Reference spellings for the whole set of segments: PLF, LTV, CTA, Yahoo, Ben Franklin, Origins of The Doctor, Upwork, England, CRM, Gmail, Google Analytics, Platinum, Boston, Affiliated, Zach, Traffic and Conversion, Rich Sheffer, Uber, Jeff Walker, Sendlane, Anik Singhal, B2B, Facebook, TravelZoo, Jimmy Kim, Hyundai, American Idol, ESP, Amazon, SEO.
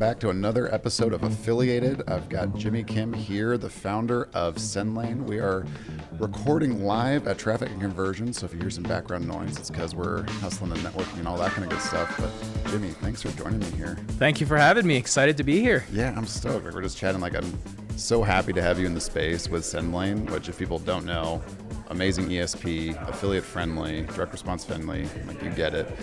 back to another episode of Affiliated. I've got Jimmy Kim here, the founder of Sendlane. We are recording live at Traffic and Conversion, so if you hear some background noise, it's because we're hustling and networking and all that kind of good stuff. But Jimmy, thanks for joining me here. Thank you for having me. Excited to be here. Yeah, I'm stoked. We're just chatting. Like, I'm so happy to have you in the space with Sendlane, which if people don't know, amazing ESP, affiliate friendly, direct response friendly, like you get it,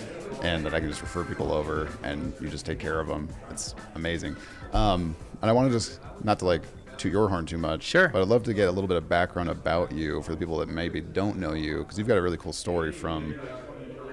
and that I can just refer people over and you just take care of them. It's amazing. And I want to just, not to like toot your horn too much, sure, but I'd love to get a little bit of background about you for the people that maybe don't know you, because you've got a really cool story from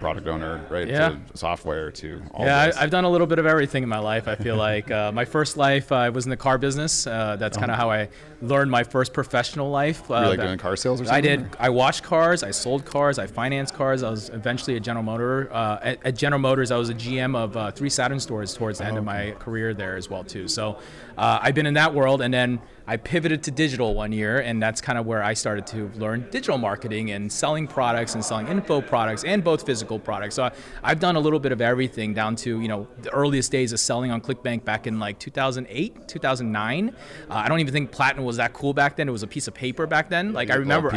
product owner, right? Yeah. To software, to all this. I've done a little bit of everything in my life, I feel like. My first life, I was in the car business. That's kind of how I learned my first professional life. You like doing car sales or something? I did. I washed cars, I sold cars, I financed cars. I was eventually a General Motor. At General Motors, I was a GM of 3 Saturn stores towards the end of my career there as well, too. So I've been in that world, and then I pivoted to digital one year, and that's kind of where I started to learn digital marketing and selling products and selling info products and both physical products. So I've done a little bit of everything, down to, you know, the earliest days of selling on ClickBank back in like 2008, 2009. I don't even think Platinum was that cool back then. It was a piece of paper back then. Like, I remember,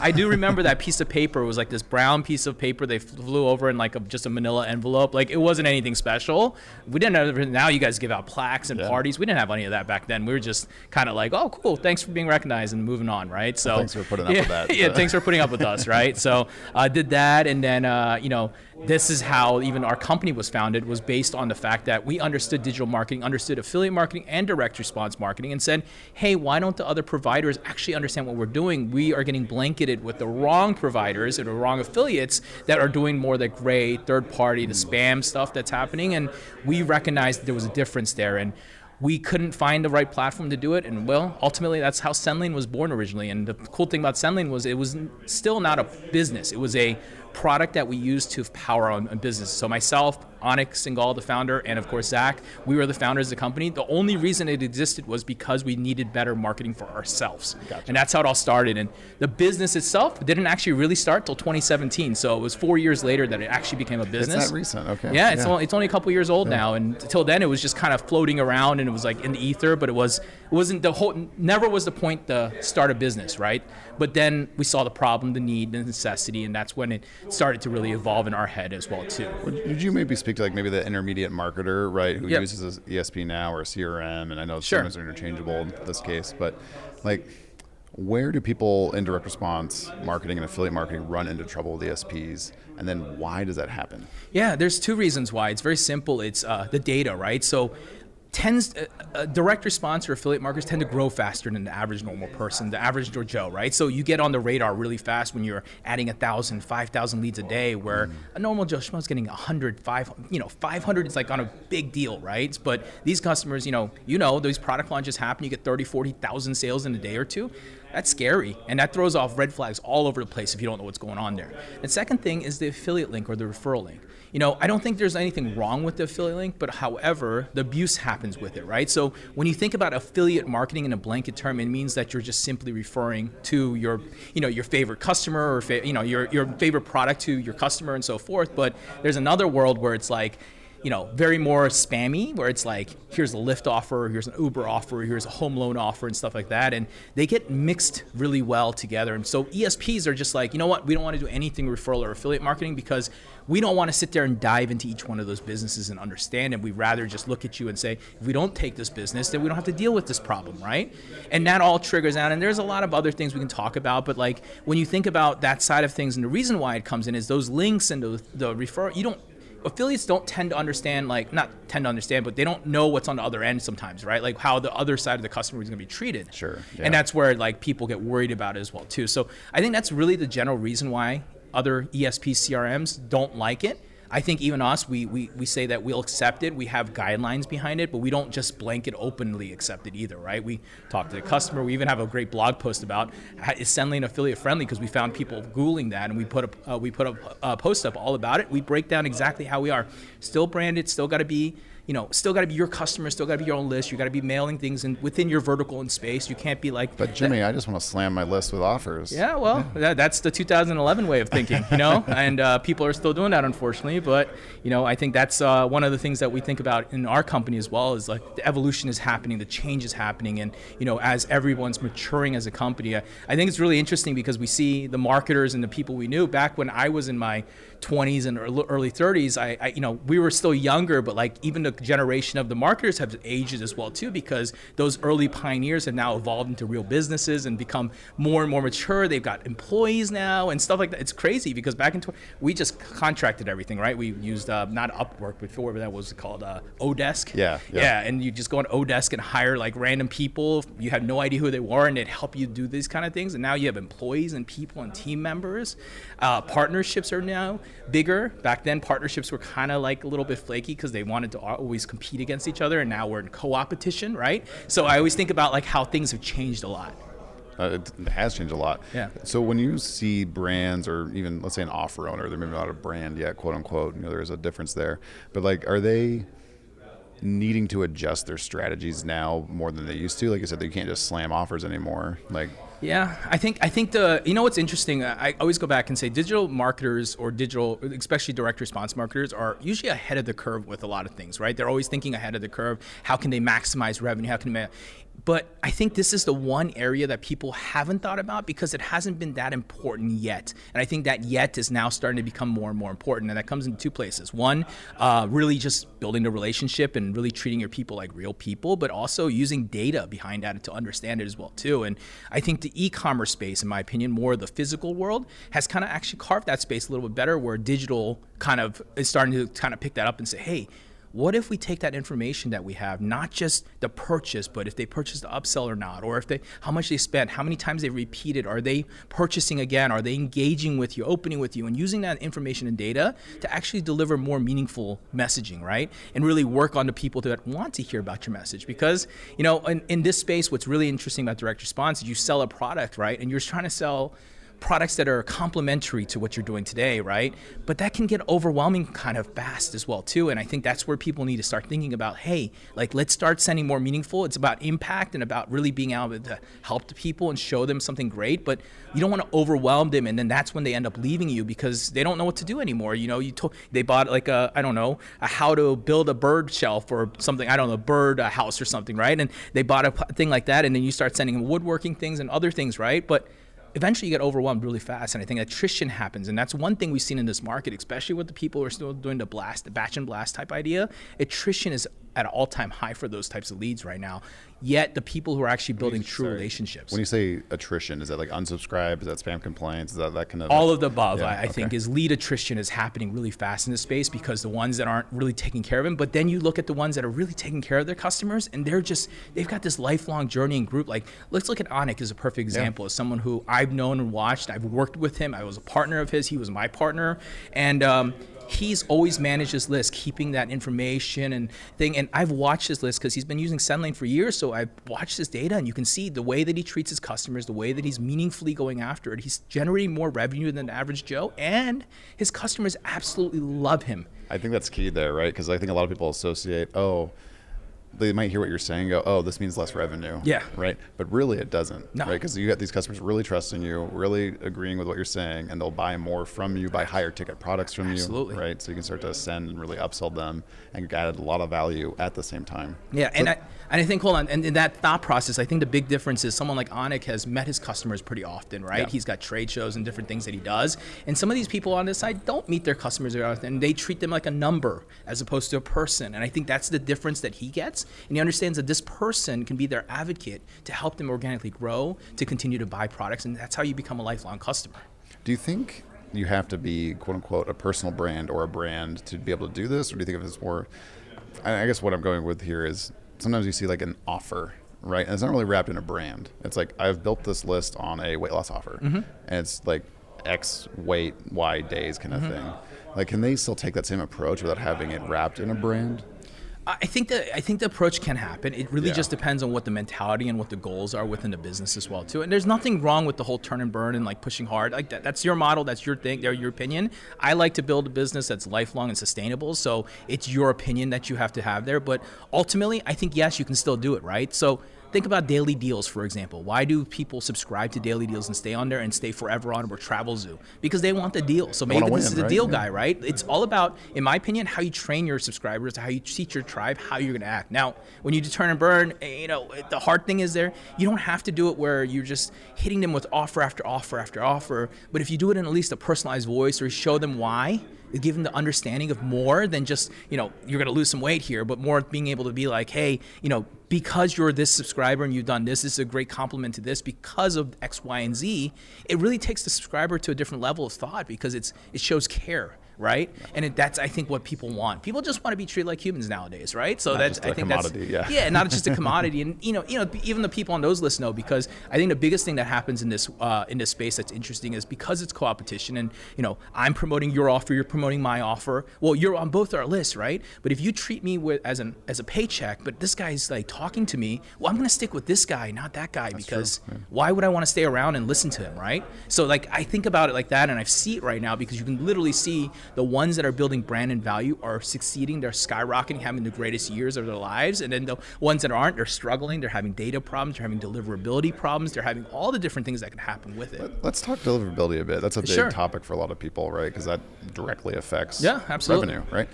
I do remember that piece of paper. It was like this brown piece of paper they flew over in like just a manila envelope. Like, it wasn't anything special. We didn't have, now you guys give out plaques and parties. We didn't have any of that back then. We were just kind of like, oh, cool, thanks for being recognized and moving on, right? So thanks for putting up with that. Yeah, thanks for putting up with us, right? So I did that, and then, you know, this is how even our company was founded, was based on the fact that we understood digital marketing, understood affiliate marketing and direct response marketing, and said, hey, why don't the other providers actually understand what we're doing? We are getting blanketed with the wrong providers and the wrong affiliates that are doing more the gray, third party, the spam stuff that's happening, and we recognized there was a difference there. And we couldn't find the right platform to do it, and well, ultimately that's how Sendlane was born originally. And the cool thing about Sendlane was it was still not a business, it was a product that we used to power our business. So myself, Anik Singhal, the founder, and of course Zach, we were the founders of the company. The only reason it existed was because we needed better marketing for ourselves. Gotcha. And that's how it all started. And the business itself didn't actually really start till 2017. So it was 4 years later that it actually became a business. It's not recent, okay. Yeah, it's only a couple years old now. And until then, it was just kind of floating around, and it was like in the ether, but it wasn't the whole, never was the point to start a business, right? But then we saw the problem, the need, the necessity, and that's when it started to really evolve in our head as well, too. Would you maybe speak to like maybe the intermediate marketer, right, who uses ESP now or CRM, and I know CRMs are interchangeable in this case, but like, where do people in direct response marketing and affiliate marketing run into trouble with ESPs, and then why does that happen? Yeah, there's two reasons why. It's very simple. It's the data, right? So direct response or affiliate marketers tend to grow faster than the average normal person, the average Joe, right? So you get on the radar really fast when you're adding 1,000, 5,000 leads a day, where a normal Joe Schmo's getting 100, 500, you know, 500 is like on a big deal, right? But these customers, you know, these product launches happen, you get 30, 40,000 sales in a day or two. That's scary, and that throws off red flags all over the place if you don't know what's going on there. The second thing is the affiliate link or the referral link. You know, I don't think there's anything wrong with the affiliate link, but however, the abuse happens with it, right? So when you think about affiliate marketing in a blanket term, it means that you're just simply referring to your, you know, your favorite customer or your favorite product to your customer and so forth. But there's another world where it's like, you know, very more spammy, where it's like, here's a Lyft offer, here's an Uber offer, here's a home loan offer and stuff like that. And they get mixed really well together. And so ESPs are just like, you know what, we don't want to do anything referral or affiliate marketing because we don't want to sit there and dive into each one of those businesses and understand them. We'd rather just look at you and say, if we don't take this business, then we don't have to deal with this problem, right? And that all triggers out. And there's a lot of other things we can talk about, but like when you think about that side of things, and the reason why it comes in is those links and the referral, affiliates don't tend to understand, but they don't know what's on the other end sometimes, right? Like how the other side of the customer is going to be treated. Sure. Yeah. And that's where like people get worried about it as well too. So I think that's really the general reason why other ESP CRMs don't like it. I think even us, we say that we'll accept it, we have guidelines behind it, but we don't just blanket openly accept it either, right? We talk to the customer, we even have a great blog post about, is Sendlane affiliate friendly? Because we found people Googling that, and we put a post up all about it. We break down exactly how we are. Still branded, still gotta be, you know, still got to be your customer, still got to be your own list. You got to be mailing things in, within your vertical and space. You can't be like. But Jimmy, I just want to slam my list with offers. Yeah, well, that's the 2011 way of thinking, you know, and people are still doing that, unfortunately. But, you know, I think that's one of the things that we think about in our company as well is like the evolution is happening, the change is happening. And, you know, as everyone's maturing as a company, I think it's really interesting because we see the marketers and the people we knew back when I was in my 20s and early 30s, I you know, we were still younger, but like even the generation of the marketers have aged as well too, because those early pioneers have now evolved into real businesses and become more and more mature. They've got employees now and stuff like that. It's crazy because back in we just contracted everything, right? We used not Upwork before, but that was called Odesk. Yeah, and you just go on Odesk and hire like random people. You had no idea who they were, and they'd help you do these kind of things. And now you have employees and people and team members. Partnerships are now bigger. Back then, partnerships were kind of like a little bit flaky because they wanted to always compete against each other, and now we're in co-opetition, right? So I always think about like how things have changed a lot. It has changed a lot. Yeah. So when you see brands, or even let's say an offer owner, they're maybe not a brand yet, quote unquote. You know, there's a difference there. But like, are they needing to adjust their strategies now more than they used to? Like I said, they can't just slam offers anymore. Like. Yeah, I think you know what's interesting, I always go back and say digital marketers or digital, especially direct response marketers, are usually ahead of the curve with a lot of things, right? They're always thinking ahead of the curve. How can they maximize revenue? How can they, but I think this is the one area that people haven't thought about because it hasn't been that important yet. And I think that yet is now starting to become more and more important. And that comes in two places. One, really just building the relationship and really treating your people like real people, but also using data behind that to understand it as well too. And I think the e-commerce space, in my opinion, more of the physical world, has kind of actually carved that space a little bit better, where digital kind of is starting to kind of pick that up and say, hey, what if we take that information that we have, not just the purchase, but if they purchased the upsell or not, or if they, how much they spent, how many times they repeated, are they purchasing again, are they engaging with you, opening with you, and using that information and data to actually deliver more meaningful messaging, right? And really work on the people that want to hear about your message. Because, you know, in this space, what's really interesting about direct response is you sell a product, right? And you're trying to sell products that are complementary to what you're doing today, right? But that can get overwhelming kind of fast as well too. And I think that's where people need to start thinking about, hey, like, let's start sending more meaningful. It's about impact and about really being able to help the people and show them something great, but you don't want to overwhelm them. And then that's when they end up leaving you because they don't know what to do anymore. You know, they bought like a, I don't know, a how to build a bird shelf or something, I don't know, a house or something, right? And they bought a thing like that. And then you start sending them woodworking things and other things, right? But eventually you get overwhelmed really fast, and I think attrition happens, and that's one thing we've seen in this market, especially with the people who are still doing the batch and blast type idea. Attrition is at an all-time high for those types of leads right now, yet the people who are actually building true relationships. When you say attrition, is that like unsubscribe, is that spam compliance, is that kind of? All of the above, yeah, I think, is lead attrition is happening really fast in this space because the ones that aren't really taking care of them, but then you look at the ones that are really taking care of their customers, and they're just, they've got this lifelong journey and group. Like, let's look at Anik as a perfect example, as someone who I've known and watched, I've worked with him, I was a partner of his, he was my partner, and he's always managed his list, keeping that information and thing. And I've watched his list because he's been using Sendlane for years. So I've watched his data, and you can see the way that he treats his customers, the way that he's meaningfully going after it. He's generating more revenue than the average Joe, and his customers absolutely love him. I think that's key there, right? Because I think a lot of people associate, they might hear what you're saying and go, oh, this means less revenue. Yeah. Right? But really it doesn't. No. Right? Because you got these customers really trusting you, really agreeing with what you're saying, and they'll buy more from you, buy higher ticket products from you. Absolutely. Right? So you can start to ascend and really upsell them and add a lot of value at the same time. Yeah. So, and I think, hold on, and in that thought process, I think the big difference is someone like Anik has met his customers pretty often, right? Yeah. He's got trade shows and different things that he does. And some of these people on this side don't meet their customers very often. They treat them like a number as opposed to a person. And I think that's the difference that he gets. And he understands that this person can be their advocate to help them organically grow, to continue to buy products, and that's how you become a lifelong customer. Do you think you have to be, quote unquote, a personal brand or a brand to be able to do this? Or do you think if it's more, I guess what I'm going with here is sometimes you see like an offer, right? And it's not really wrapped in a brand. It's like, I've built this list on a weight loss offer. Mm-hmm. And it's like X weight, Y days kind of thing. Like, can they still take that same approach without having it wrapped in a brand? I think the approach can happen. It really just depends on what the mentality and what the goals are within the business as well too. And there's nothing wrong with the whole turn and burn and like pushing hard. Like that's your model, that's your thing, they're your opinion. I like to build a business that's lifelong and sustainable. So it's your opinion that you have to have there. But ultimately, I think yes, you can still do it, right? So think about daily deals, for example. Why do people subscribe to daily deals and stay on there and stay forever on or TravelZoo? Because they want the deal. So maybe this is the deal guy, right? It's all about, in my opinion, how you train your subscribers, how you teach your tribe, how you're gonna act. Now, when you do turn and burn, you know, the hard thing is there, you don't have to do it where you're just hitting them with offer after offer after offer. But if you do it in at least a personalized voice or show them why, give them the understanding of more than just, you know, you're gonna lose some weight here, but more being able to be like, hey, you know, because you're this subscriber and you've done this, this is a great compliment to this because of X, Y, and Z. It really takes the subscriber to a different level of thought because it shows care, right? And that's, I think, what people want. People just want to be treated like humans nowadays, right? So that's, I think that's, yeah, not just a commodity. And you know, even the people on those lists know, because I think the biggest thing that happens in this space that's interesting is because it's co-opetition and, you know, I'm promoting your offer, you're promoting my offer. Well, you're on both our lists, right? But if you treat me with as a paycheck, but this guy's like talking to me, well, I'm going to stick with this guy, not that guy, because why would I want to stay around and listen to him, right? So like, I think about it like that, and I see it right now because you can literally see the ones that are building brand and value are succeeding, they're skyrocketing, having the greatest years of their lives. And then the ones that aren't, they're struggling, they're having data problems, they're having deliverability problems, they're having all the different things that can happen with it. Let's talk deliverability a bit. That's a big topic for a lot of people, right? Because that directly affects revenue, right?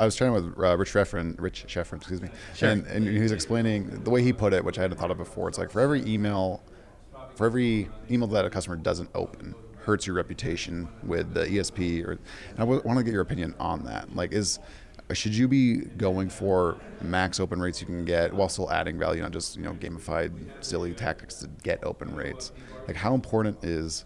I was chatting with Rich Sheffer, excuse me. Sure. And he was explaining the way he put it, which I hadn't thought of before. It's like for every email that a customer doesn't open, hurts your reputation with the ESP, and I want to get your opinion on that. Like, should you be going for max open rates you can get while still adding value, not just, you know, gamified silly tactics to get open rates? Like, how important is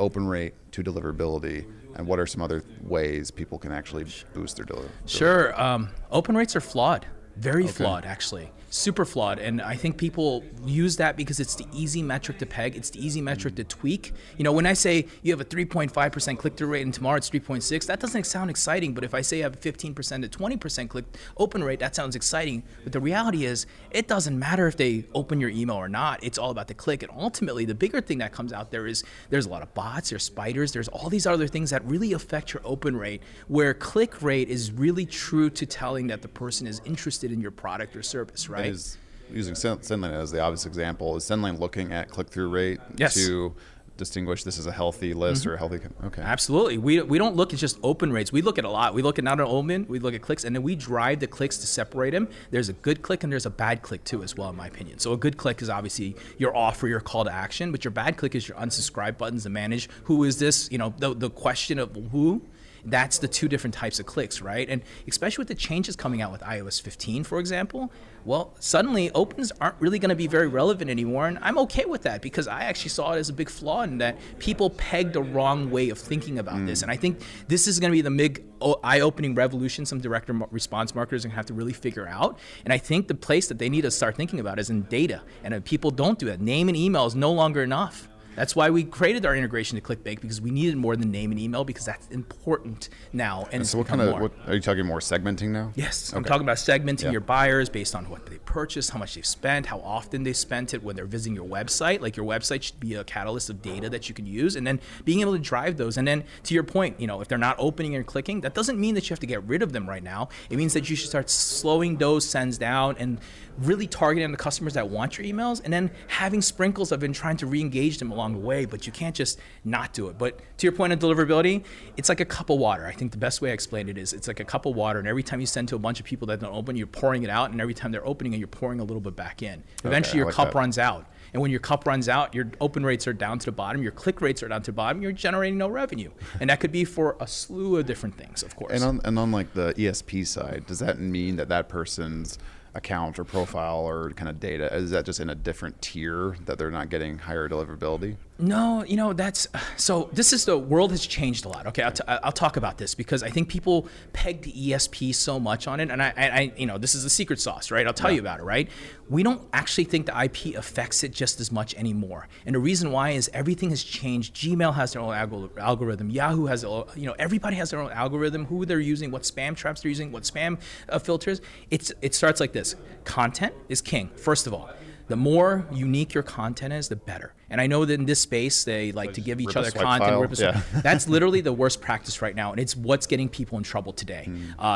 open rate to deliverability, and what are some other ways people can actually boost their deliverability? Sure, open rates are flawed. Very flawed, actually. Super flawed. And I think people use that because it's the easy metric to peg. It's the easy metric to tweak. You know, when I say you have a 3.5% click-through rate and tomorrow it's 3.6, that doesn't sound exciting. But if I say you have a 15% to 20% click open rate, that sounds exciting. But the reality is it doesn't matter if they open your email or not. It's all about the click. And ultimately, the bigger thing that comes out there is there's a lot of bots, there's spiders, there's all these other things that really affect your open rate, where click rate is really true to telling that the person is interested in your product or service, right? Is, using Sendlane as the obvious example, is Sendlane looking at click-through rate to distinguish this is a healthy list or a healthy? Okay, absolutely. We don't look at just open rates. We look at a lot. We look at not an open, we look at clicks, and then we drive the clicks to separate them. There's a good click and there's a bad click too, as well, in my opinion. So a good click is obviously your offer, your call to action, but your bad click is your unsubscribe buttons to manage. Who is this? You know, the question of who. That's the two different types of clicks, right? And especially with the changes coming out with iOS 15, for example, well, suddenly opens aren't really gonna be very relevant anymore, and I'm okay with that because I actually saw it as a big flaw in that people pegged the wrong way of thinking about this. And I think this is gonna be the big eye-opening revolution some direct response marketers are gonna have to really figure out. And I think the place that they need to start thinking about is in data, and if people don't do that. Name and email is no longer enough. That's why we created our integration to ClickBank, because we needed more than name and email, because that's important now. And so what kind of, are you talking more segmenting now? Yes, okay. I'm talking about segmenting your buyers based on what they purchased, how much they've spent, how often they spent it, when they're visiting your website. Like, your website should be a catalyst of data that you can use, and then being able to drive those. And then to your point, you know, if they're not opening and clicking, that doesn't mean that you have to get rid of them right now. It means that you should start slowing those sends down and really targeting the customers that want your emails, and then having sprinkles of trying to re-engage them along the way, but you can't just not do it. But to your point of deliverability, it's like a cup of water. I think the best way I explained it is it's like a cup of water, and every time you send to a bunch of people that don't open, you're pouring it out, and every time they're opening it, you're pouring a little bit back in. Eventually your cup runs out. And when your cup runs out, your open rates are down to the bottom, your click rates are down to the bottom, you're generating no revenue. And that could be for a slew of different things, of course. And on like the ESP side, does that mean that person's account or profile or kind of data, is that just in a different tier that they're not getting higher deliverability? No, you know, that's, so this is, the world has changed a lot. Okay, I'll talk about this because I think people peg the ESP so much on it. And I you know, this is the secret sauce, right? I'll tell you about it, right? We don't actually think the IP affects it just as much anymore. And the reason why is everything has changed. Gmail has their own algorithm. Yahoo has, you know, everybody has their own algorithm, who they're using, what spam traps they're using, what spam filters. It starts like this. Content is king, first of all. The more unique your content is, the better. And I know that in this space, they like to give each other content. That's literally the worst practice right now. And it's what's getting people in trouble today.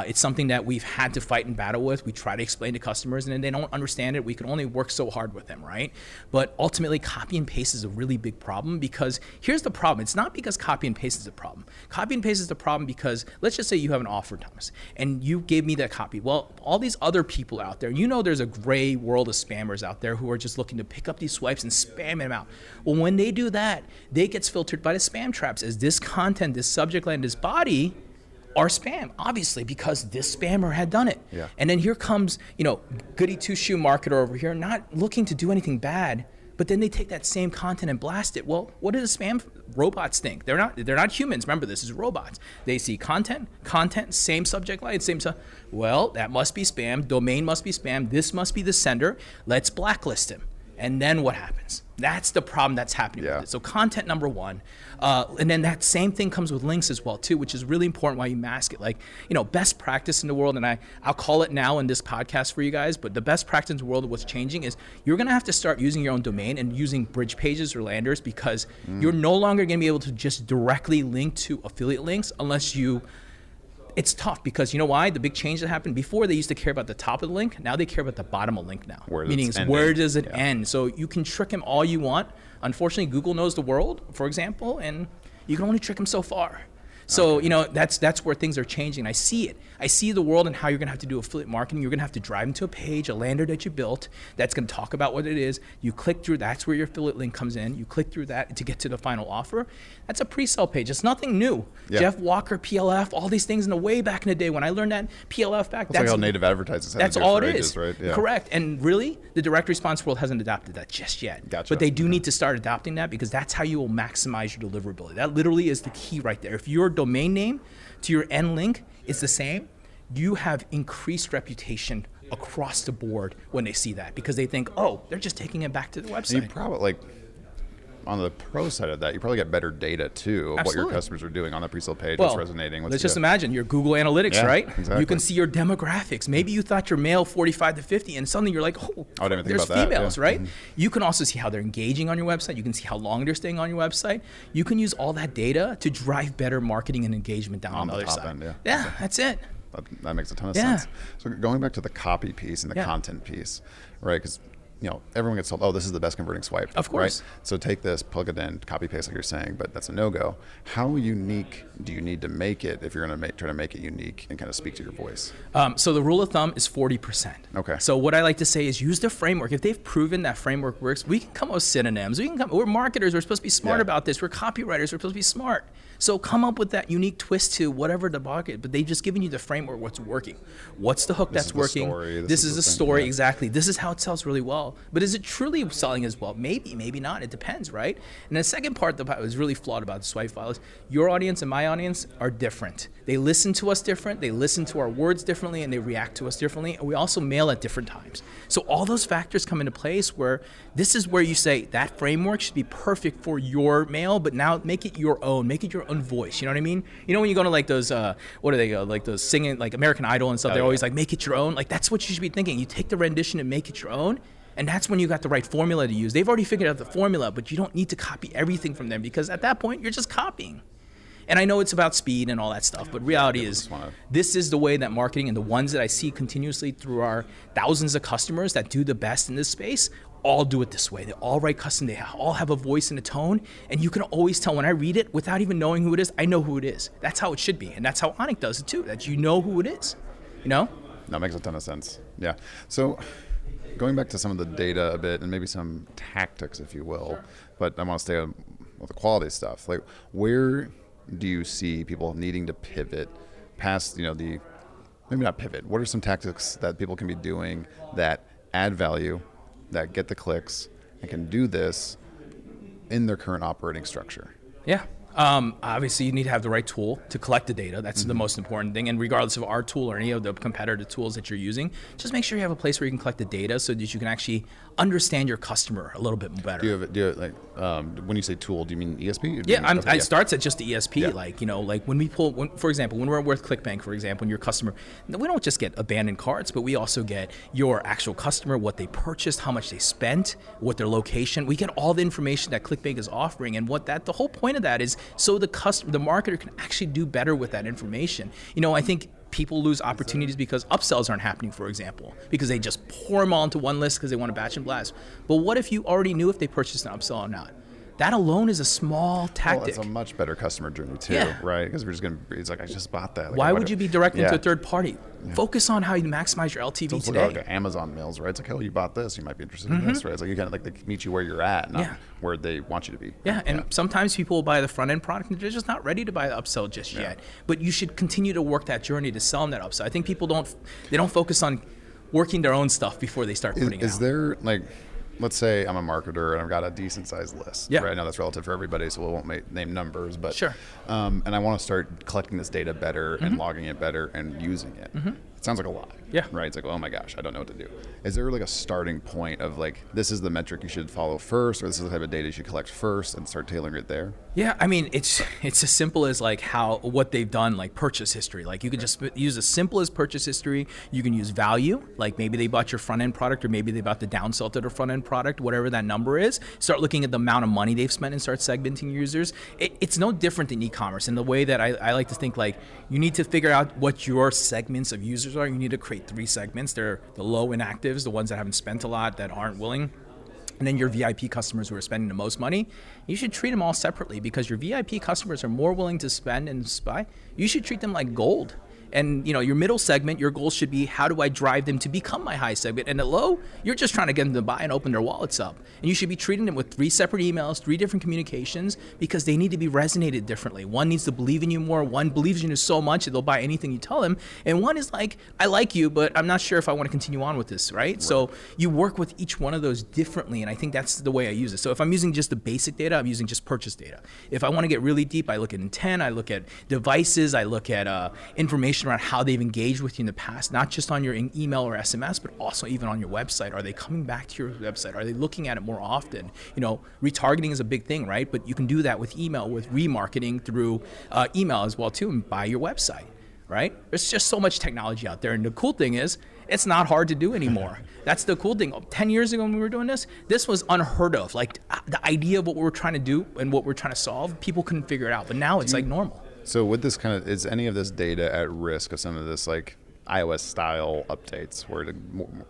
It's something that we've had to fight and battle with. We try to explain to customers and then they don't understand it. We can only work so hard with them, right? But ultimately, copy and paste is a really big problem, because here's the problem. It's not because copy and paste is the problem. Copy and paste is the problem because let's just say you have an offer, Thomas, and you gave me that copy. Well, all these other people out there, you know, there's a gray world of spammers out there who are just looking to pick up these swipes and spam them out. Well, when they do that, they gets filtered by the spam traps as this content, this subject line, this body are spam, obviously, because this spammer had done it. Yeah. And then here comes, you know, goody two-shoe marketer over here, not looking to do anything bad, but then they take that same content and blast it. Well, what do the spam robots think? They're not humans. Remember, this is robots. They see content, same subject line, same stuff. Well, that must be spam. Domain must be spam. This must be the sender. Let's blacklist him. And then what happens? That's the problem that's happening with it. So content, number one. And then that same thing comes with links as well too, which is really important why you mask it. Like, you know, best practice in the world, and I'll call it now in this podcast for you guys, but the best practice in the world of what's changing is you're gonna have to start using your own domain and using bridge pages or landers, because you're no longer gonna be able to just directly link to affiliate links unless you, it's tough because you know why? The big change that happened before, they used to care about the top of the link. Now they care about the bottom of the link now. Meaning, where does it end? So you can trick them all you want. Unfortunately, Google knows the world, for example, and you can only trick them so far. So, you know, that's where things are changing. I see it. I see the world and how you're gonna have to do affiliate marketing. You're gonna have to drive them to a page, a lander that you built, that's gonna talk about what it is. You click through, that's where your affiliate link comes in. You click through that to get to the final offer. That's a pre-sale page. It's nothing new. Yeah. Jeff Walker, PLF, all these things in the way back in the day when I learned that PLF back. That's like all native advertisers have. That's to do all it ages, is, right? Yeah. Correct. And really, the direct response world hasn't adopted that just yet. Gotcha. But they do need to start adopting that, because that's how you will maximize your deliverability. That literally is the key right there. If you're domain name to your end link is the same, you have increased reputation across the board when they see that, because they think, oh, they're just taking it back to the website. And you probably, like, on the pro side of that, you probably get better data too of what your customers are doing on the pre-sale page, what's resonating. Let's just imagine your Google Analytics, right? Exactly. You can see your demographics. Maybe you thought your male 45 to 50 and suddenly you're like, oh, I didn't think about that. There's females, right? You can also see how they're engaging on your website. You can see how long they're staying on your website. You can use all that data to drive better marketing and engagement down on the other side. End, yeah, that's it. That makes a ton of sense. So going back to the copy piece and the content piece, right? Because, you know, everyone gets told, oh, this is the best converting swipe. Of course. Right? So take this, plug it in, copy paste like you're saying, but that's a no-go. How unique do you need to make it if you're going to try to make it unique and kind of speak to your voice? So the rule of thumb is 40%. Okay. So what I like to say is use the framework. If they've proven that framework works, we can come up with synonyms. We're marketers. We're supposed to be smart about this. We're copywriters. We're supposed to be smart. So come up with that unique twist to whatever the market, but they've just given you the framework, what's working. What's the hook that's working? This is the story, exactly. This is how it sells really well. But is it truly selling as well? Maybe, maybe not, it depends, right? And the second part that was really flawed about the swipe file is your audience and my audience are different. They listen to us different, they listen to our words differently, and they react to us differently, and we also mail at different times. So all those factors come into place where this is where you say that framework should be perfect for your mail, but now make it your own, make it your own voice, you know what I mean? You know when you go to like those, what do they go, like those singing, like American Idol and stuff, they're always like, make it your own. Like that's what you should be thinking. You take the rendition and make it your own, and that's when you got the right formula to use. They've already figured out the formula, but you don't need to copy everything from them, because at that point, you're just copying. And I know it's about speed and all that stuff, but reality is this is the way that marketing, and the ones that I see continuously through our thousands of customers that do the best in this space, all do it this way. They all write custom, they all have a voice and a tone, and you can always tell when I read it without even knowing who it is, I know who it is. That's how it should be, and that's how Anik does it too, that you know who it is, you know? That makes a ton of sense, yeah. So going back to some of the data a bit, and maybe some tactics, if you will, but I want to stay on with the quality stuff. Like, where do you see people needing to pivot past, you know, the, maybe not pivot, what are some tactics that people can be doing that add value, that get the clicks, and can do this in their current operating structure? Yeah. Obviously, you need to have the right tool to collect the data. That's the most important thing. And regardless of our tool or any of the competitor tools that you're using, just make sure you have a place where you can collect the data so that you can actually understand your customer a little bit better. Do you have, when you say tool, do you mean ESP? Yeah, it starts at just the ESP. Yeah. Like, you know, like when we pull, for example, when we're with ClickBank, for example, and your customer, we don't just get abandoned carts, but we also get your actual customer, what they purchased, how much they spent, what their location. We get all the information that ClickBank is offering, and what that, the whole point of that is, so the customer, the marketer, can actually do better with that information. You know, I think people lose opportunities because upsells aren't happening, for example, because they just pour them all into one list because they want to batch and blast. But what if you already knew if they purchased an upsell or not? That alone is a small tactic. Well, it's a much better customer journey too, right? Because we're just gonna, it's like, I just bought that. Like, why would you be directing to a third party? Yeah. Focus on how you maximize your LTV today. It's like Amazon mails, right? It's like, oh, you bought this, you might be interested in this, right? It's like, you kind of like, they meet you where you're at, not where they want you to be. Yeah, and sometimes people will buy the front end product and they're just not ready to buy the upsell just yet. But you should continue to work that journey to sell them that upsell. I think people don't, they don't focus on working their own stuff before they start putting it out. Is there like, let's say I'm a marketer and I've got a decent sized list. Yeah. Right now that's relative for everybody, so we won't name numbers, but and I want to start collecting this data better and logging it better and using it. It sounds like a lot, right? It's like, oh my gosh, I don't know what to do. Is there like a starting point of like, this is the metric you should follow first, or this is the type of data you should collect first and start tailoring it there? Yeah, I mean, it's as simple as like how, what they've done, like purchase history. Like you can just use as simple as purchase history. You can use value, like maybe they bought your front end product, or maybe they bought the downsell to their front end product, whatever that number is. Start looking at the amount of money they've spent and start segmenting users. It's no different than e-commerce. And the way that I like to think, like you need to figure out what your segments of users are. You need to create three segments. They're the low inactives, the ones that haven't spent a lot, that aren't willing, and then your VIP customers who are spending the most money. You should treat them all separately, because your VIP customers are more willing to spend and buy. You should treat them like gold. And you know, your middle segment, your goal should be, how do I drive them to become my high segment? And at low, you're just trying to get them to buy and open their wallets up. And you should be treating them with three separate emails, three different communications, because they need to be resonated differently. One needs to believe in you more. One believes in you so much that they'll buy anything you tell them. And one is like, I like you, but I'm not sure if I want to continue on with this, right? So you work with each one of those differently. And I think that's the way I use it. So if I'm using just the basic data, I'm using just purchase data. If I want to get really deep, I look at intent, I look at devices, I look at information around how they've engaged with you in the past, not just on your email or SMS, but also even on your website. Are they coming back to your website? Are they looking at it more often? You know, retargeting is a big thing, right? But you can do that with email, with remarketing through email as well too, and by your website, right? There's just so much technology out there. And the cool thing is, it's not hard to do anymore. That's the cool thing. 10 years ago when we were doing this, this was unheard of. Like the idea of what we were trying to do and what we're trying to solve, people couldn't figure it out. But now it's like normal. So with this kind of, is any of this data at risk of some of this like iOS style updates where to,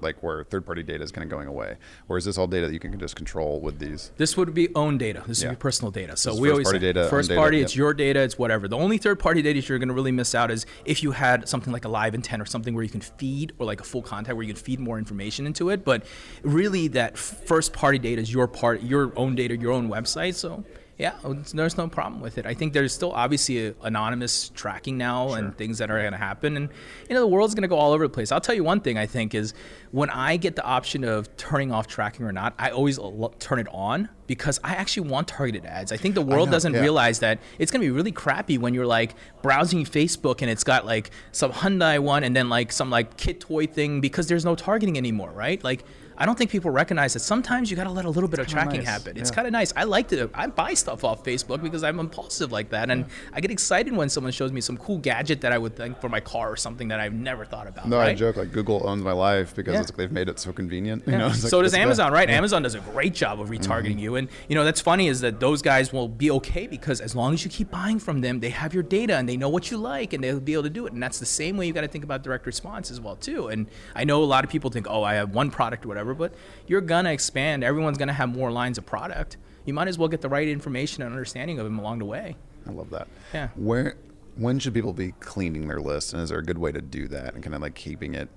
like where third-party data is kind of going away? Or is this all data that you can just control with these? This would be own data. This would be personal data. So we always say first party, it's your data, it's whatever. The only third-party data you're going to really miss out is if you had something like a live intent or something where you can feed, or like a full contact where you can feed more information into it. But really that first-party data is your part, your own data, your own website. So yeah, there's no problem with it. I think there's still obviously anonymous tracking now and things that are going to happen. And you know, the world's going to go all over the place. I'll tell you one thing I think is, when I get the option of turning off tracking or not, I always turn it on, because I actually want targeted ads. I think the world doesn't realize that it's going to be really crappy when you're like browsing Facebook and it's got like some Hyundai one and then like some like kid toy thing, because there's no targeting anymore, right? Like, I don't think people recognize that sometimes you got to let a little bit of tracking happen. It's kind of nice. I like to, I buy stuff off Facebook because I'm impulsive like that. And I get excited when someone shows me some cool gadget that I would think for my car or something that I've never thought about. No, I joke, like Google owns my life because it's like they've made it so convenient. You know, it's like, so does Amazon, right? Amazon does a great job of retargeting you. And you know, that's funny is that those guys will be okay, because as long as you keep buying from them, they have your data and they know what you like and they'll be able to do it. And that's the same way you got to think about direct response as well too. And I know a lot of people think, oh, I have one product or whatever. But you're gonna expand. Everyone's gonna have more lines of product. You might as well get the right information and understanding of them along the way. I love that. Yeah. When should people be cleaning their list, and is there a good way to do that and kind of like keeping it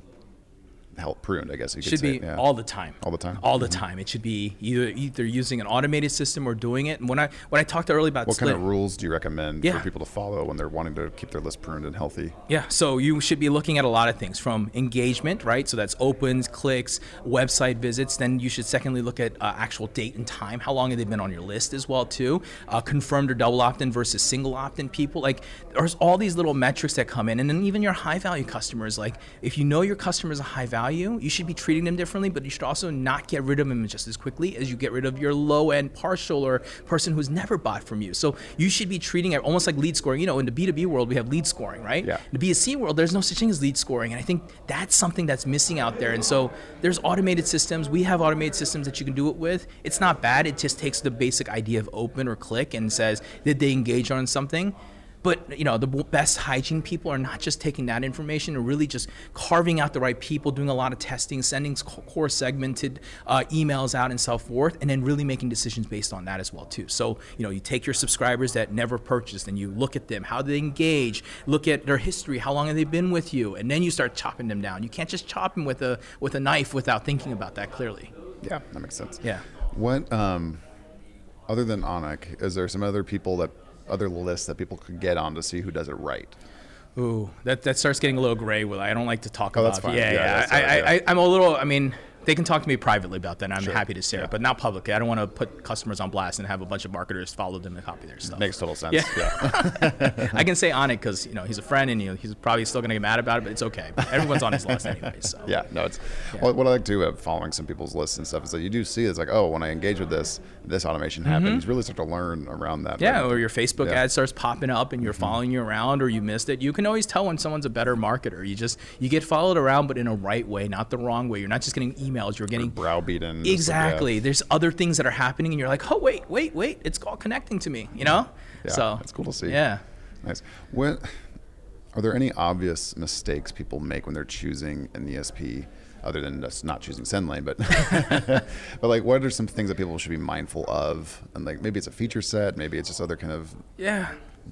help pruned, I guess you could say. Should be all the time. All the time. All the time. It should be either using an automated system or doing it. And when I talked earlier about what kind of rules do you recommend for people to follow when they're wanting to keep their list pruned and healthy? Yeah. So you should be looking at a lot of things, from engagement, right? So that's opens, clicks, website visits. Then you should secondly look at actual date and time. How long have they been on your list as well too? Confirmed or double opt-in versus single opt-in people. Like there's all these little metrics that come in, and then even your high value customers. Like if you know your customer is a high value, you should be treating them differently, but you should also not get rid of them just as quickly as you get rid of your low end partial or person who's never bought from you. So you should be treating it almost like lead scoring. You know, in the B2B world, we have lead scoring, right? Yeah. In the B2C world, there's no such thing as lead scoring. And I think that's something that's missing out there. And so there's automated systems. We have automated systems that you can do it with. It's not bad. It just takes the basic idea of open or click and says, did they engage on something? But you know, the best hygiene people are not just taking that information and really just carving out the right people, doing a lot of testing, sending core segmented emails out and so forth, and then really making decisions based on that as well too. So you know, you take your subscribers that never purchased and you look at them, how do they engage, look at their history, how long have they been with you, and then you start chopping them down. You can't just chop them with a knife without thinking about that clearly. Yeah, that makes sense. Yeah. What, other than Anik, is there some other people that other lists that people could get on to see who does it right? Ooh, that starts getting a little gray. Will I don't like to talk about. That's fine. I'm a little. I mean, they can talk to me privately about that, and I'm happy to share it, but not publicly. I don't want to put customers on blast and have a bunch of marketers follow them and copy their stuff. Makes total sense. Yeah. I can say Anik because you know he's a friend, and he's probably still going to get mad about it, but it's okay. Everyone's on his list anyway. So. Yeah, no, it's what I like to do with following some people's lists and stuff is that you do see it's like, oh, when I engage with this automation happens. You really start to learn around that. Yeah, right? Or your Facebook ad starts popping up, and you're following you around, or you missed it. You can always tell when someone's a better marketer. You get followed around, but in a right way, not the wrong way. You're not just getting emails, you're getting browbeaten. Exactly. There's other things that are happening and you're like, oh, wait, it's all connecting to me, you know? Yeah, so that's cool to see. Yeah. Nice. What are there any obvious mistakes people make when they're choosing an ESP other than just not choosing Sendlane, but like what are some things that people should be mindful of? And like maybe it's a feature set, maybe it's just other kind of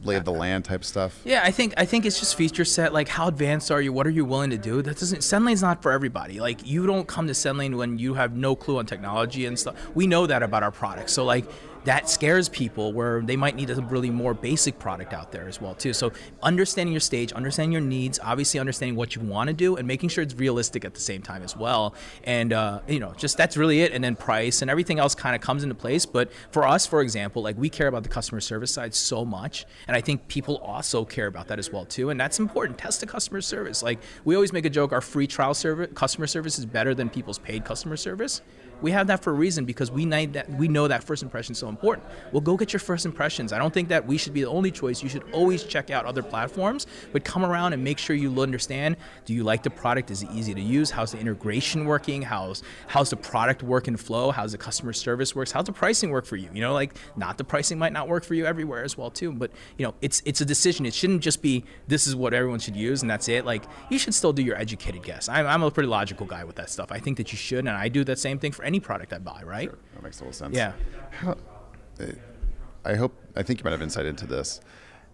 lay of the land type stuff. Yeah, I think it's just feature set. Like, how advanced are you? What are you willing to do? Sendlane's not for everybody. Like, you don't come to Sendlane when you have no clue on technology and stuff. We know that about our products. So like, that scares people where they might need a really more basic product out there as well too. So understanding your stage, understanding your needs, obviously understanding what you want to do and making sure it's realistic at the same time as well. And you know, just that's really it. And then price and everything else kind of comes into place. But for us, for example, like we care about the customer service side so much. And I think people also care about that as well too. And that's important. Test the customer service. Like we always make a joke, our free trial service, customer service is better than people's paid customer service. We have that for a reason because we know that first impression is so important. Well, go get your first impressions. I don't think that we should be the only choice. You should always check out other platforms, but come around and make sure you understand, do you like the product? Is it easy to use? How's the integration working? How's the product work and flow? How's the customer service works? How's the pricing work for you? You know, like not the pricing might not work for you everywhere as well too, but you know, it's a decision. It shouldn't just be, this is what everyone should use and that's it. Like you should still do your educated guess. I'm a pretty logical guy with that stuff. I think that you should, and I do that same thing for any product I buy, right? Sure. That makes total sense. Yeah. I think you might have insight into this.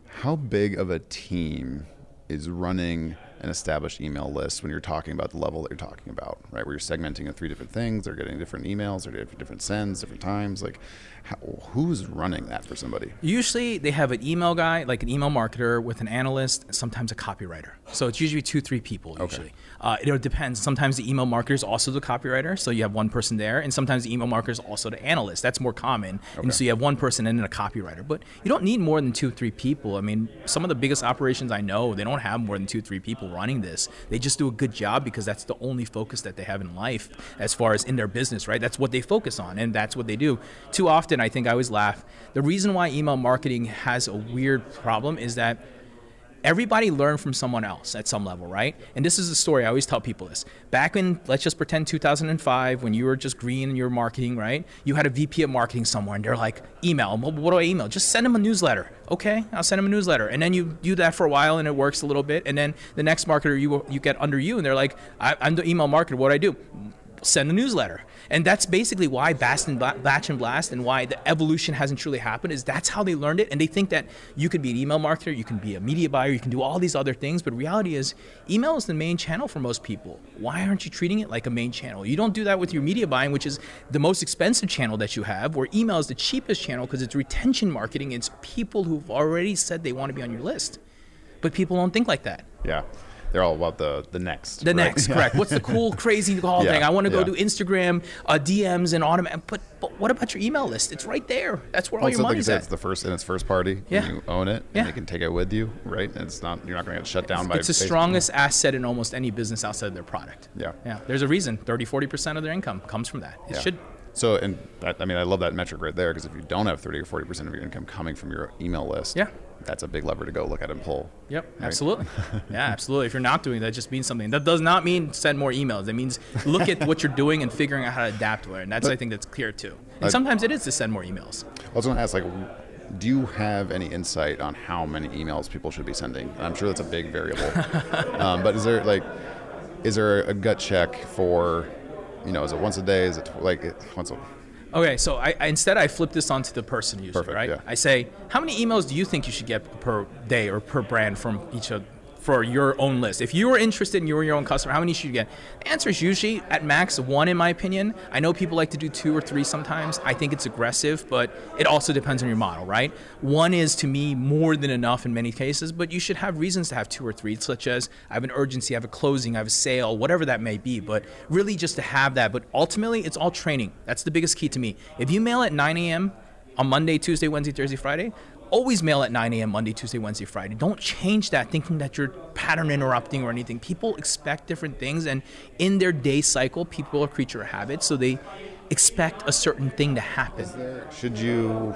How big of a team is running an established email list when you're talking about the level that you're talking about, right? Where you're segmenting the three different things, they're getting different emails, or different sends, different times. Like, who's running that for somebody? Usually they have an email guy, like an email marketer with an analyst, and sometimes a copywriter. So it's usually 2-3 people usually. Okay. It depends. Sometimes the email marketer is also the copywriter, so you have one person there, and sometimes the email marketer is also the analyst. That's more common. Okay. And so you have one person and then a copywriter. But you don't need more than 2-3 people. I mean, some of the biggest operations I know, they don't have more than 2-3 people running this. They just do a good job because that's the only focus that they have in life as far as in their business, right? That's what they focus on, and that's what they do. Too often, I think I always laugh. The reason why email marketing has a weird problem is that everybody learned from someone else at some level, right? And this is a story. I always tell people this. Back in, let's just pretend 2005, when you were just green and you were marketing, right? You had a VP of marketing somewhere and they're like, email, what do I email? Just send them a newsletter. Okay, I'll send them a newsletter. And then you do that for a while and it works a little bit. And then the next marketer you get under you and they're like, I'm the email marketer, what do I do? send a newsletter. And that's basically why Batch and Blast and why the evolution hasn't truly happened, is that's how they learned it. And they think that you could be an email marketer, you can be a media buyer, you can do all these other things, but reality is email is the main channel for most people. Why aren't you treating it like a main channel? You don't do that with your media buying, which is the most expensive channel that you have, where email is the cheapest channel because it's retention marketing. It's people who've already said they want to be on your list, but people don't think like that. Yeah. They're all about the next. The next, correct. Yeah. What's the cool, crazy call thing? I want to go do Instagram DMs and automate. But what about your email list? It's right there. That's where all your money's at. It's the first, and it's first party. Yeah. And you own it. Yeah. And they can take it with you, right? And it's not, you're not going to get shut down by Facebook. It's the strongest asset in almost any business outside of their product. Yeah. Yeah. There's a reason 30-40% of their income comes from that. It should. So, and that, I mean, I love that metric right there, because if you don't have 30 or 40% of your income coming from your email list, that's a big lever to go look at and pull. Yep, right? Absolutely. Yeah, absolutely. If you're not doing that, it just means something. That does not mean send more emails. It means look at what you're doing and figuring out how to adapt to it. And that's, I think that's clear too. And sometimes it is to send more emails. I was going to ask, like, do you have any insight on how many emails people should be sending? And I'm sure that's a big variable. But is there a gut check for, you know, is it once a day? Is it once a... Okay, so I flip this onto the person user, right? Yeah. I say, how many emails do you think you should get per day or per brand from each of, for your own list? If you were interested and you were your own customer, how many should you get? The answer is usually at max 1, in my opinion. I know people like to do 2 or 3 sometimes. I think it's aggressive, but it also depends on your model, right? 1 is, to me, more than enough in many cases, but you should have reasons to have 2 or 3, such as I have an urgency, I have a closing, I have a sale, whatever that may be, but really just to have that. But ultimately, it's all training. That's the biggest key to me. If you mail at 9 a.m. on Monday, Tuesday, Wednesday, Thursday, Friday, always mail at 9 a.m. Monday, Tuesday, Wednesday, Friday. Don't change that thinking that you're pattern interrupting or anything. People expect different things, and in their day cycle, people are a creature of habit, so they expect a certain thing to happen. Should you,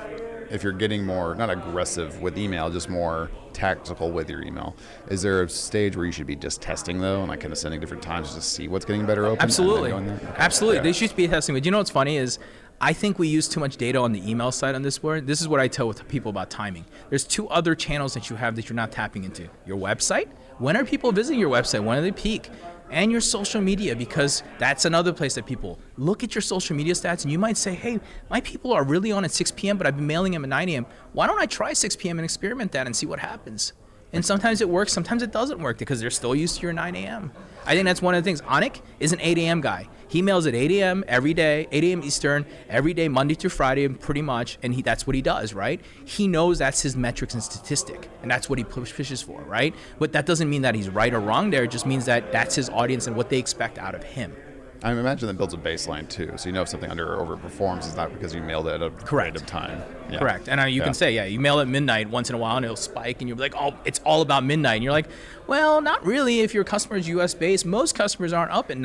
if you're getting more, not aggressive with email, just more tactical with your email, is there a stage where you should be just testing, though, and like kind of sending different times to see what's getting better open? Absolutely. Absolutely. Yeah. They should be testing. But you know what's funny is, I think we use too much data on the email side on this word. This is what I tell with people about timing. There's 2 other channels that you have that you're not tapping into. Your website. When are people visiting your website? When do they peak? And your social media, because that's another place that people look at your social media stats, and you might say, hey, my people are really on at 6 p.m., but I've been mailing them at 9 a.m. Why don't I try 6 p.m. and experiment that and see what happens? And sometimes it works, sometimes it doesn't work, because they're still used to your 9 a.m. I think that's one of the things. Anik is an 8 a.m. guy. He mails at 8 a.m. every day, 8 a.m. Eastern, every day, Monday through Friday, pretty much, and that's what he does, right? He knows that's his metrics and statistic, and that's what he pushes for, right? But that doesn't mean that he's right or wrong there. It just means that that's his audience and what they expect out of him. I imagine that builds a baseline too, so you know if something under or overperforms, it's not because you mailed it at a random time. Yeah. Correct. And you can say, you mail at midnight once in a while, and it'll spike, and you'll be like, oh, it's all about midnight. And you're like, well, not really. If your customer is U.S.-based, most customers aren't up at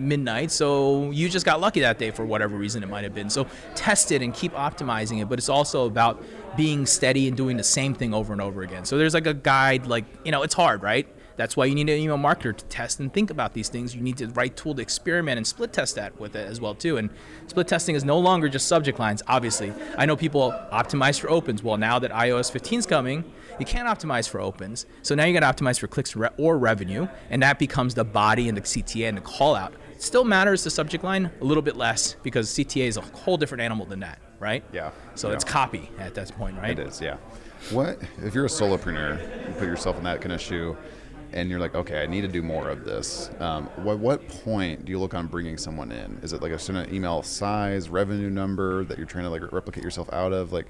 midnight, so you just got lucky that day for whatever reason it might have been. So test it and keep optimizing it, but it's also about being steady and doing the same thing over and over again. So there's like a guide, it's hard, right? That's why you need an email marketer to test and think about these things. You need the right tool to experiment and split test that with it as well too. And split testing is no longer just subject lines, obviously. I know people optimize for opens. Well, now that iOS 15 is coming, you can't optimize for opens. So now you got to optimize for clicks or revenue, and that becomes the body and the CTA and the call out. It still matters, the subject line, a little bit less, because CTA is a whole different animal than that, right? Yeah. So it's copy at that point, right? It is, yeah. What, if you're a solopreneur, you put yourself in that kind of shoe, and you're like, okay, I need to do more of this. What point do you look on bringing someone in? Is it like a certain email size, revenue number that you're trying to replicate yourself out of? Do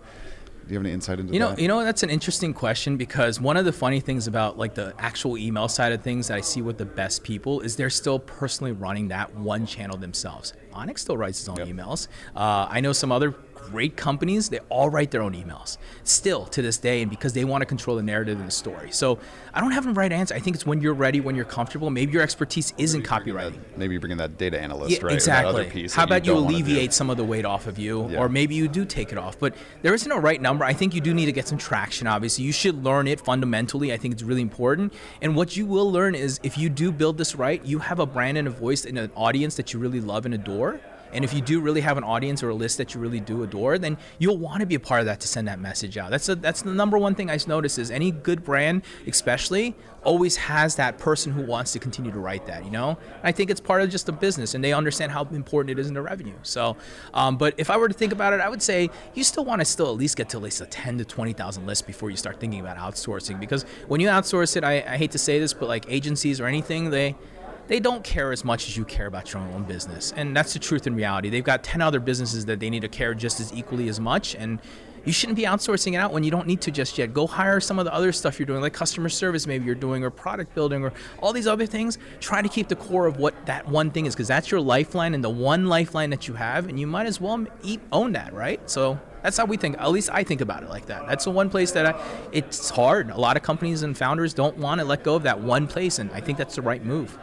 you have any insight into that? You know, that's an interesting question, because one of the funny things about the actual email side of things that I see with the best people is they're still personally running that one channel themselves. Anik still writes his own emails. I know some other great companies, they all write their own emails still to this day, and because they want to control the narrative and the story. So I don't have a right answer. I think it's when you're ready, when you're comfortable. Maybe your expertise isn't copywriting. Maybe you bring in that data analyst, right? Exactly. Or that other piece. How about you alleviate some of the weight off of you, or maybe you do take it off. But there isn't a right number. I think you do need to get some traction, obviously. You should learn it fundamentally. I think it's really important. And what you will learn is, if you do build this right, you have a brand and a voice and an audience that you really love and adore. And if you do really have an audience or a list that you really do adore, then you'll want to be a part of that to send that message out. That's the number one thing I notice is any good brand, especially, always has that person who wants to continue to write that, you know? And I think it's part of just the business, and they understand how important it is in their revenue. So, but if I were to think about it, I would say you still want to still at least get to at least a 10 to 20,000 list before you start thinking about outsourcing. Because when you outsource it, I hate to say this, but like agencies or anything, they don't care as much as you care about your own business. And that's the truth in reality. They've got 10 other businesses that they need to care just as equally as much. And you shouldn't be outsourcing it out when you don't need to just yet. Go hire some of the other stuff you're doing, like customer service maybe you're doing, or product building, or all these other things. Try to keep the core of what that one thing is, because that's your lifeline and the one lifeline that you have, and you might as well own that, right? So that's how we think. At least I think about it like that. That's the one place that it's hard. A lot of companies and founders don't want to let go of that one place, and I think that's the right move.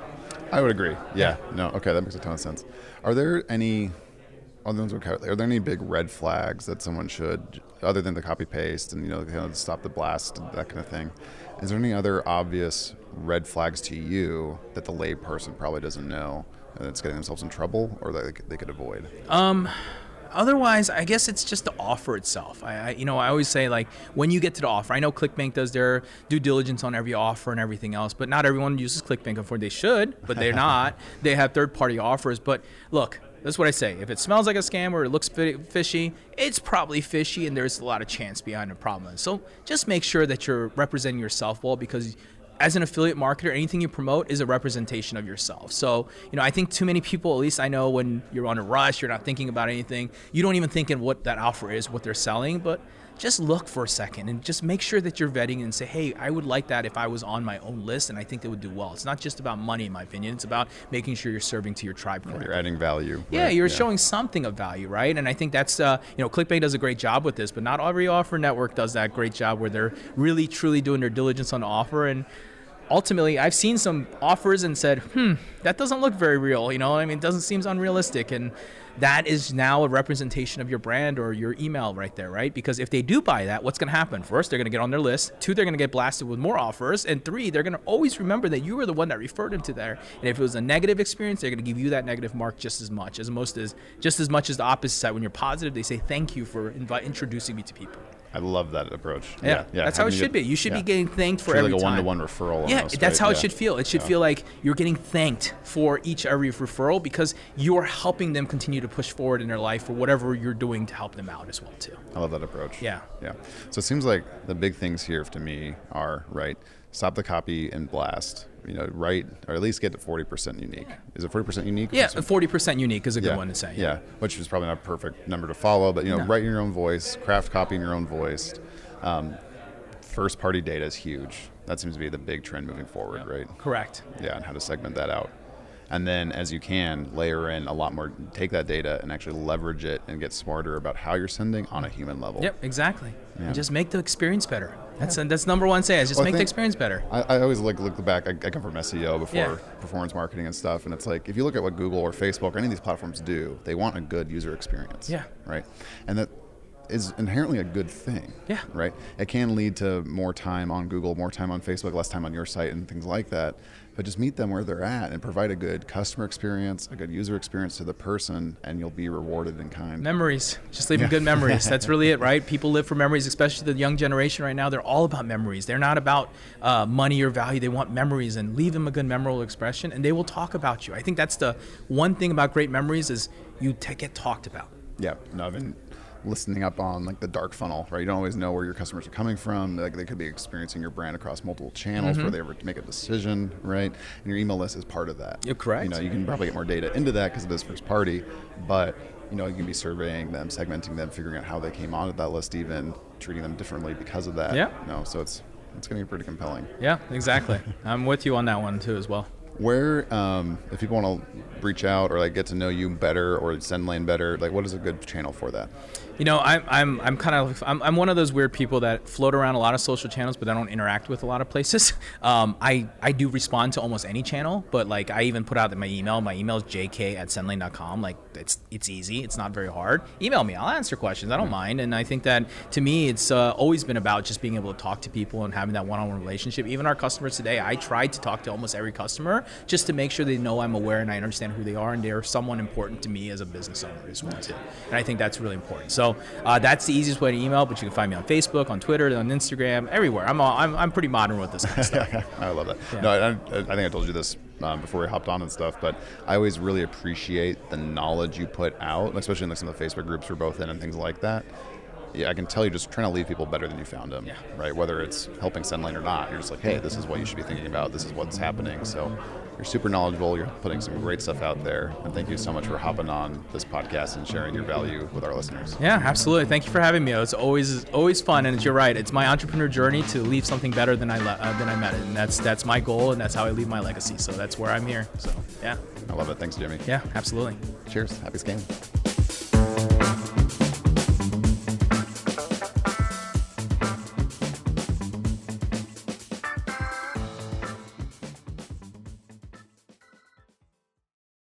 I would agree. Yeah. No. Okay. That makes a ton of sense. Are there any big red flags that someone should, other than the copy paste and, you know, kind of stop the blast and that kind of thing? Is there any other obvious red flags to you that the layperson probably doesn't know and that's getting themselves in trouble, or that they could avoid? Otherwise, I guess it's just the offer itself. I always say, like, when you get to the offer, I know ClickBank does their due diligence on every offer and everything else, but not everyone uses ClickBank. Unfortunately, they should, but they're not. They have third-party offers. But look, that's what I say. If it smells like a scam or it looks fishy, it's probably fishy, and there's a lot of chance behind the problem. So just make sure that you're representing yourself well, because as an affiliate marketer, anything you promote is a representation of yourself. So, you know, I think too many people, at least I know, when you're on a rush, you're not thinking about anything. You don't even think in what that offer is, what they're selling, but just look for a second and just make sure that you're vetting and say, hey, I would like that if I was on my own list, and I think it would do well. It's not just about money, in my opinion. It's about making sure you're serving to your tribe correctly. You're adding value. Yeah, right? You're showing something of value, right? And I think that's, ClickBank does a great job with this, but not every offer network does that great job where they're really, truly doing their diligence on the offer. And ultimately, I've seen some offers and said, that doesn't look very real. You know, I mean, it doesn't seem unrealistic. And that is now a representation of your brand or your email right there, right? Because if they do buy that, what's going to happen? First, they're going to get on their list. Two, they're going to get blasted with more offers. And three, they're going to always remember that you were the one that referred them to there. And if it was a negative experience, they're going to give you that negative mark just as much as the opposite side. When you're positive, they say, thank you for introducing me to people. I love that approach. Yeah. That's how it should be. You should be getting thanked for every time. Like a one-to-one referral. Yeah, almost, that's right? How it should feel. It should feel like you're getting thanked for every referral, because you're helping them continue to push forward in their life for whatever you're doing to help them out as well too. I love that approach. Yeah. So it seems like the big things here to me are, right, stop the copy and blast. You know, right, or at least get to 40% unique. Yeah. Is it 40% unique? Yeah, 40% unique is a good one to say. Yeah, which is probably not a perfect number to follow, but, you know, write in your own voice, craft copy in your own voice. First-party data is huge. That seems to be the big trend moving forward, right? Correct. Yeah, and how to segment that out. And then as you can, layer in a lot more, take that data and actually leverage it and get smarter about how you're sending on a human level. Yep, exactly. Yeah. And just make the experience better. That's number one say, is just make the experience better. I always look back. I come from SEO before performance marketing and stuff. And it's like, if you look at what Google or Facebook or any of these platforms do, they want a good user experience. Yeah. Right? And that is inherently a good thing. Yeah. Right? It can lead to more time on Google, more time on Facebook, less time on your site and things like that. But just meet them where they're at and provide a good customer experience, a good user experience to the person, and you'll be rewarded in kind. Memories. Just leaving good memories. That's really it, right? People live for memories, especially the young generation right now. They're all about memories. They're not about money or value. They want memories, and leave them a good memorable expression, and they will talk about you. I think that's the one thing about great memories is you get talked about. Yeah. No, I've been listening up on like the dark funnel, right? You don't always know where your customers are coming from. Like, they could be experiencing your brand across multiple channels where they ever make a decision, right? And your email list is part of that. You're correct. You know, you can probably get more data into that because of this first party, but you know, you can be surveying them, segmenting them, figuring out how they came onto that list, even treating them differently because of that. Yeah. You know, so it's going to be pretty compelling. Yeah, exactly. I'm with you on that one too as well. Where, if people want to reach out or like get to know you better or Sendlane better, like what is a good channel for that? You know, I'm one of those weird people that float around a lot of social channels, but I don't interact with a lot of places. I do respond to almost any channel, but like I even put out my email. My email is jk@sendlane.com. Like it's easy. It's not very hard. Email me. I'll answer questions. I don't mind. And I think that to me, it's always been about just being able to talk to people and having that one-on-one relationship. Even our customers today, I try to talk to almost every customer just to make sure they know I'm aware and I understand who they are and they are someone important to me as a business owner as well too. And I think that's really important. So that's the easiest way to email, but you can find me on Facebook, on Twitter, on Instagram, everywhere. I'm pretty modern with this kind of stuff. I love that. Yeah. No, I think I told you this before we hopped on and stuff, but I always really appreciate the knowledge you put out, especially in like some of the Facebook groups we're both in and things like that. Yeah, I can tell you're just trying to leave people better than you found them, yeah. Right? Whether it's helping Sendlane or not, you're just like, hey, this is what you should be thinking about. This is what's happening. So you're super knowledgeable. You're putting some great stuff out there. And thank you so much for hopping on this podcast and sharing your value with our listeners. Yeah, absolutely. Thank you for having me. It's always fun. And you're right. It's my entrepreneur journey to leave something better than I met it. And that's my goal. And that's how I leave my legacy. So that's where I'm here. So yeah. I love it. Thanks, Jimmy. Yeah, absolutely. Cheers. Happy scamming.